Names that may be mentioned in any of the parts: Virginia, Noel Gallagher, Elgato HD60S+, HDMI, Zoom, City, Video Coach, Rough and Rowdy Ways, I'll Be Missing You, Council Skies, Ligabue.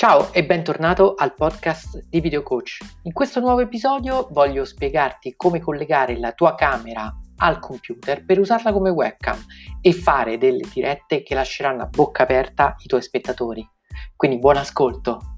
Ciao e bentornato al podcast di Video Coach. In questo nuovo episodio voglio spiegarti come collegare la tua camera al computer per usarla come webcam e fare delle dirette che lasceranno a bocca aperta i tuoi spettatori. Quindi buon ascolto!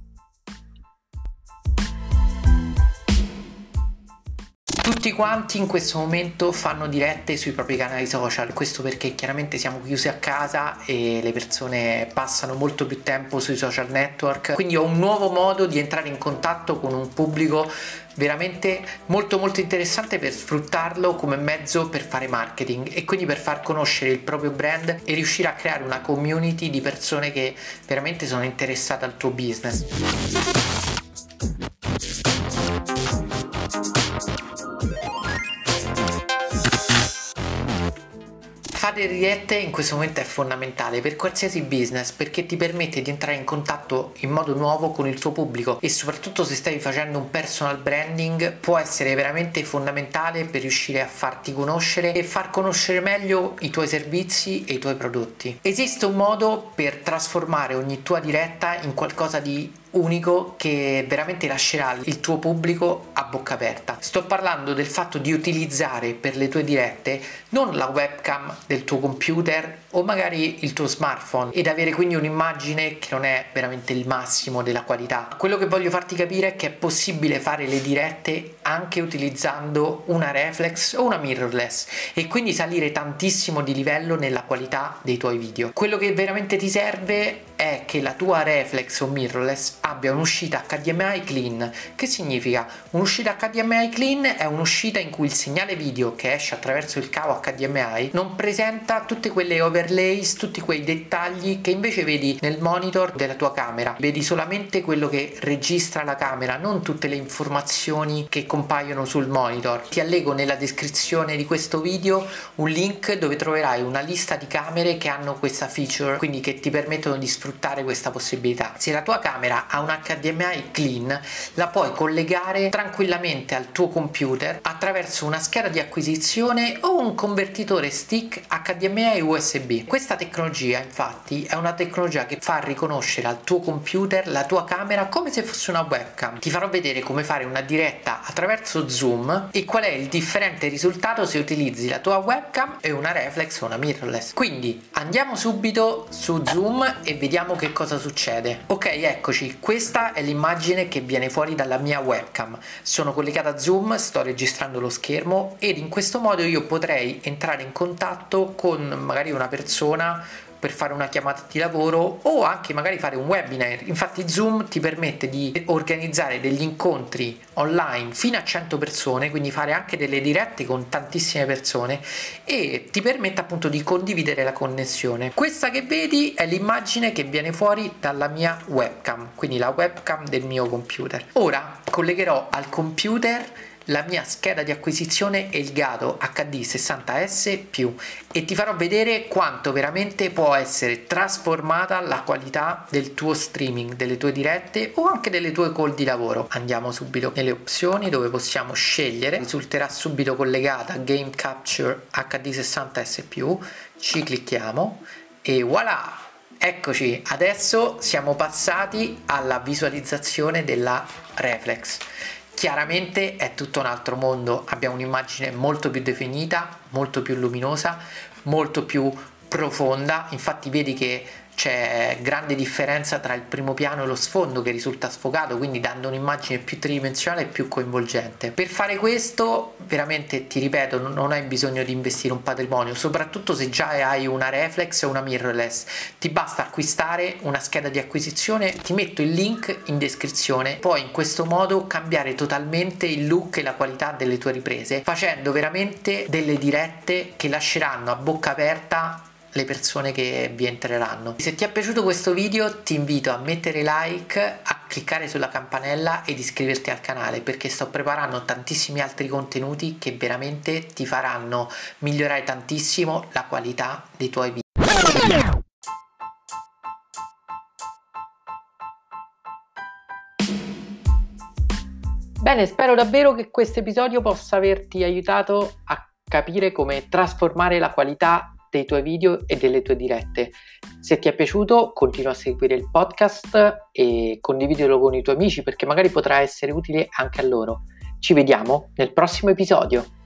Tutti quanti in questo momento fanno dirette sui propri canali social, questo perché chiaramente siamo chiusi a casa e le persone passano molto più tempo sui social network, quindi ho un nuovo modo di entrare in contatto con un pubblico veramente molto interessante per sfruttarlo come mezzo per fare marketing e quindi per far conoscere il proprio brand e riuscire a creare una community di persone che veramente sono interessate al tuo business. Fare dirette in questo momento è fondamentale per qualsiasi business perché ti permette di entrare in contatto in modo nuovo con il tuo pubblico e soprattutto se stai facendo un personal branding può essere veramente fondamentale per riuscire a farti conoscere e far conoscere meglio i tuoi servizi e i tuoi prodotti. Esiste un modo per trasformare ogni tua diretta in qualcosa di unico che veramente lascerà il tuo pubblico a bocca aperta. Sto parlando del fatto di utilizzare per le tue dirette non la webcam del tuo computer o magari il tuo smartphone ed avere quindi un'immagine che non è veramente il massimo della qualità. Quello che voglio farti capire è che è possibile fare le dirette anche utilizzando una reflex o una mirrorless e quindi salire tantissimo di livello nella qualità dei tuoi video. Quello che veramente ti serve è che la tua reflex o mirrorless abbia un'uscita HDMI clean. Che significa? Un'uscita HDMI clean è un'uscita in cui il segnale video che esce attraverso il cavo HDMI non presenta tutte quelle overlays, tutti quei dettagli che invece vedi nel monitor della tua camera. Vedi solamente quello che registra la camera, non tutte le informazioni che compaiono sul monitor. Ti allego nella descrizione di questo video un link dove troverai una lista di camere che hanno questa feature, quindi che ti permettono di sfruttare questa possibilità. Se la tua camera ha un HDMI clean, la puoi collegare tranquillamente al tuo computer attraverso una scheda di acquisizione o un convertitore stick HDMI USB. Questa tecnologia, infatti, è una tecnologia che fa riconoscere al tuo computer la tua camera come se fosse una webcam. Ti farò vedere come fare una diretta attraverso Zoom e qual è il differente risultato se utilizzi la tua webcam e una reflex o una mirrorless. Quindi andiamo subito su Zoom e vediamo che cosa succede. Ok, eccoci, questa è l'immagine che viene fuori dalla mia webcam. Sono collegata a Zoom, sto registrando lo schermo ed in questo modo io potrei entrare in contatto con magari una persona per fare una chiamata di lavoro o anche magari fare un webinar. Infatti Zoom ti permette di organizzare degli incontri online fino a 100 persone, quindi fare anche delle dirette con tantissime persone e ti permette appunto di condividere la connessione. Questa che vedi è l'immagine che viene fuori dalla mia webcam, quindi la webcam del mio computer. Ora collegherò al computer la mia scheda di acquisizione Elgato HD60S+ e ti farò vedere quanto veramente può essere trasformata la qualità del tuo streaming, delle tue dirette o anche delle tue call di lavoro. Andiamo subito nelle opzioni dove possiamo scegliere. Risulterà subito collegata Game Capture HD60S+, ci clicchiamo e voilà! Eccoci, adesso siamo passati alla visualizzazione della reflex. Chiaramente è tutto un altro mondo, abbiamo un'immagine molto più definita, molto più luminosa, molto più profonda, infatti vedi che c'è grande differenza tra il primo piano e lo sfondo che risulta sfocato, quindi dando un'immagine più tridimensionale e più coinvolgente. Per fare questo veramente, ti ripeto, non hai bisogno di investire un patrimonio, soprattutto se già hai una reflex o una mirrorless. Ti basta acquistare una scheda di acquisizione, ti metto il link in descrizione. Puoi in questo modo cambiare totalmente il look e la qualità delle tue riprese, facendo veramente delle dirette che lasceranno a bocca aperta le persone che vi entreranno. Se ti è piaciuto questo video ti invito a mettere like, a cliccare sulla campanella ed iscriverti al canale perché sto preparando tantissimi altri contenuti che veramente ti faranno migliorare tantissimo la qualità dei tuoi video. Bene, spero davvero che questo episodio possa averti aiutato a capire come trasformare la qualità dei tuoi video e delle tue dirette. Se ti è piaciuto, continua a seguire il podcast e condividilo con i tuoi amici, perché magari potrà essere utile anche a loro. Ci vediamo nel prossimo episodio.